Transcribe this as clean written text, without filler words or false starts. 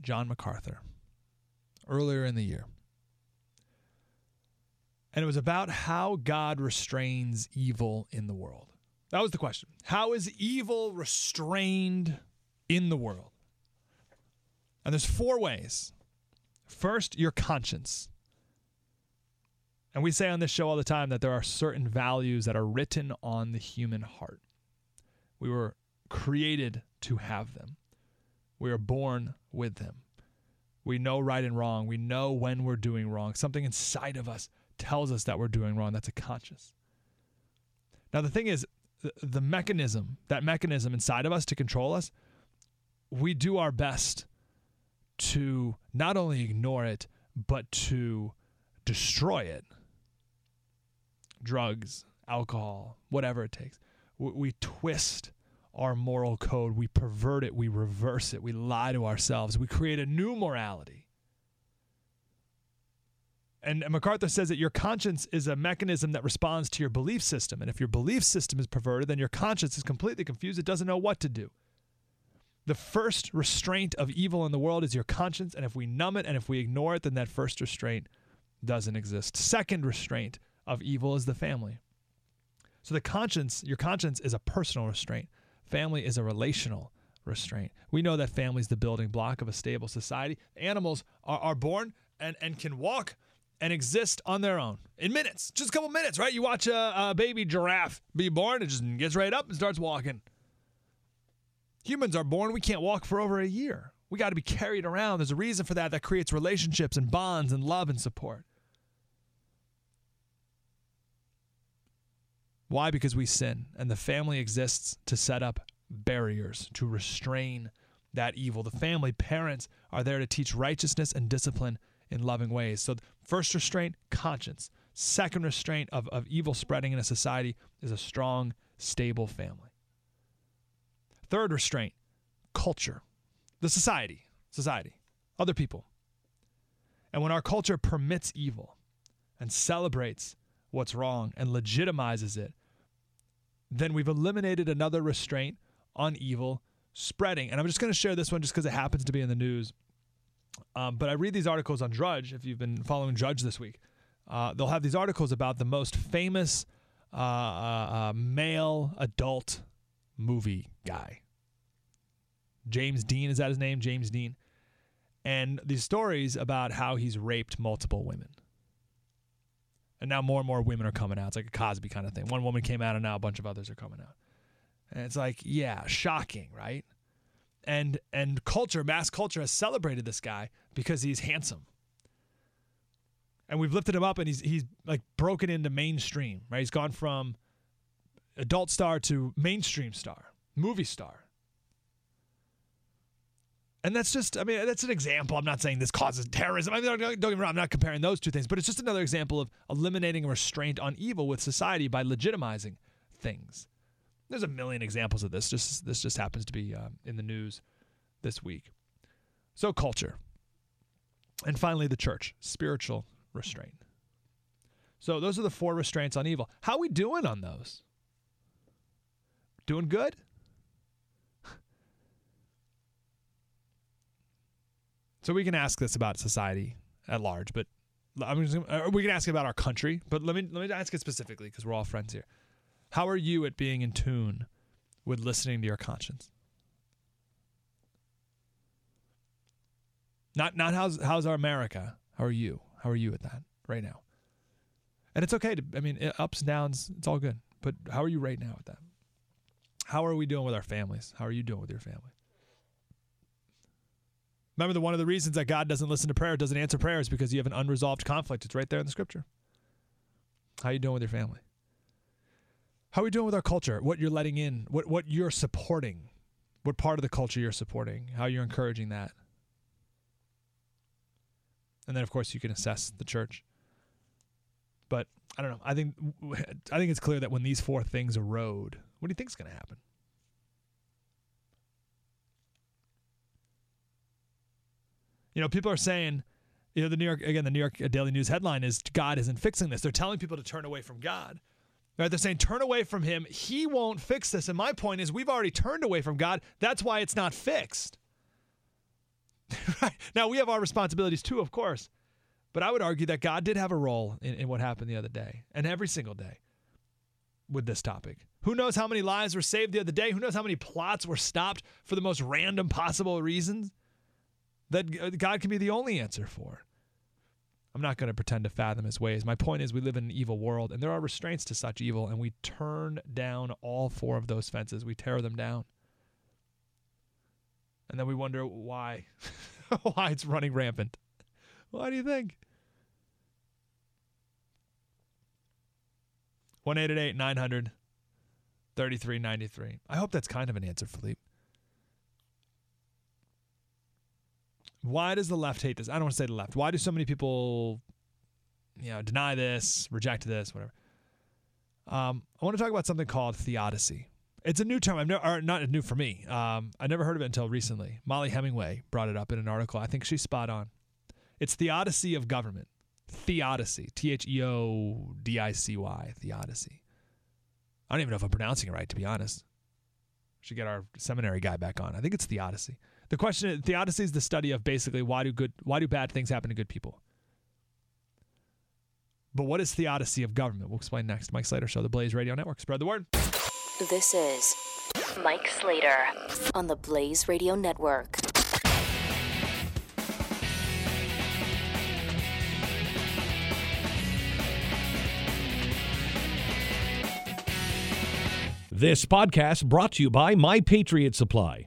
John MacArthur earlier in the year. And it was about how God restrains evil in the world. That was the question. How is evil restrained in the world? And there's four ways. First, your conscience. And we say on this show all the time that there are certain values that are written on the human heart. We were created to have them. We are born with them. We know right and wrong. We know when we're doing wrong. Something inside of us tells us that we're doing wrong. That's a conscience. Now, the thing is, the mechanism, that mechanism inside of us to control us, we do our best to not only ignore it, but to destroy it. Drugs, alcohol, whatever it takes. We twist our moral code. We pervert it. We reverse it. We lie to ourselves. We create a new morality. And MacArthur says that your conscience is a mechanism that responds to your belief system. And if your belief system is perverted, then your conscience is completely confused. It doesn't know what to do. The first restraint of evil in the world is your conscience. And if we numb it and if we ignore it, then that first restraint doesn't exist. Second restraint of evil is the family. So the conscience, your conscience is a personal restraint. Family is a relational restraint. We know that family is the building block of a stable society. Animals are born and can walk and exist on their own in minutes, just a couple minutes, right? You watch a baby giraffe be born, it just gets right up and starts walking. Humans are born, we can't walk for over a year. We got to be carried around. There's a reason for that. That creates relationships and bonds and love and support. Why? Because we sin, and the family exists to set up barriers, to restrain that evil. The family, parents, are there to teach righteousness and discipline in loving ways. So first restraint, conscience. Second restraint of evil spreading in a society is a strong, stable family. Third restraint, culture. The society, other people. And when our culture permits evil and celebrates what's wrong and legitimizes it, then we've eliminated another restraint on evil spreading. And I'm just going to share this one just because it happens to be in the news. But I read these articles on Drudge. If you've been following Drudge this week, they'll have these articles about the most famous male adult movie guy. James Dean, is that his name? James Dean. And these stories about how he's raped multiple women. And now more and more women are coming out. It's like a Cosby kind of thing. One woman came out and now a bunch of others are coming out. And it's like, yeah, shocking, right? And culture, mass culture has celebrated this guy because he's handsome. And we've lifted him up and he's like broken into mainstream, right? He's gone from adult star to mainstream star, movie star. And that's just, I mean, that's an example. I'm not saying this causes terrorism. I mean, don't get me wrong, I'm not comparing those two things, but it's just another example of eliminating restraint on evil with society by legitimizing things. There's a million examples of this. This just happens to be in the news this week. So culture. And finally, the church, spiritual restraint. So those are the four restraints on evil. How are we doing on those? Doing good? So we can ask this about society at large, but we can ask about our country, but let me ask it specifically because we're all friends here. How are you at being in tune with listening to your conscience? Not how's our America? How are you? How are you at that right now? And it's okay to, I mean, ups and downs, it's all good. But how are you right now at that? How are we doing with our families? How are you doing with your family? Remember that one of the reasons that God doesn't listen to prayer, doesn't answer prayer, is because you have an unresolved conflict. It's right there in the scripture. How are you doing with your family? How are we doing with our culture? What you're letting in, what you're supporting, what part of the culture you're supporting, how you're encouraging that. And then, of course, you can assess the church. But I don't know. I think it's clear that when these four things erode, what do you think is going to happen? You know, people are saying, you know, the New York Daily News headline is God isn't fixing this. They're telling people to turn away from God. Right? They're saying turn away from him. He won't fix this. And my point is we've already turned away from God. That's why it's not fixed. Right? Now, we have our responsibilities too, of course. But I would argue that God did have a role in what happened the other day and every single day with this topic. Who knows how many lives were saved the other day? Who knows how many plots were stopped for the most random possible reasons? That God can be the only answer for. I'm not going to pretend to fathom his ways. My point is we live in an evil world, and there are restraints to such evil, and we turn down all four of those fences. We tear them down. And then we wonder why. Why it's running rampant. Why do you think? 1-888-900-3393. I hope that's kind of an answer, Philippe. Why does the left hate this? I don't want to say the left. Why do so many people, you know, deny this, reject this, whatever? I want to talk about something called theodicy. It's a new term. Not new for me. I never heard of it until recently. Molly Hemingway brought it up in an article. I think she's spot on. It's theodicy of government. Theodicy. Theodicy. Theodicy. I don't even know if I'm pronouncing it right, to be honest. We should get our seminary guy back on. I think it's theodicy. The question is, theodicy is the study of basically why do bad things happen to good people. But what is theodicy of government? We'll explain next. Mike Slater Show, the Blaze Radio Network. Spread the word. This is Mike Slater on the Blaze Radio Network. This podcast brought to you by My Patriot Supply.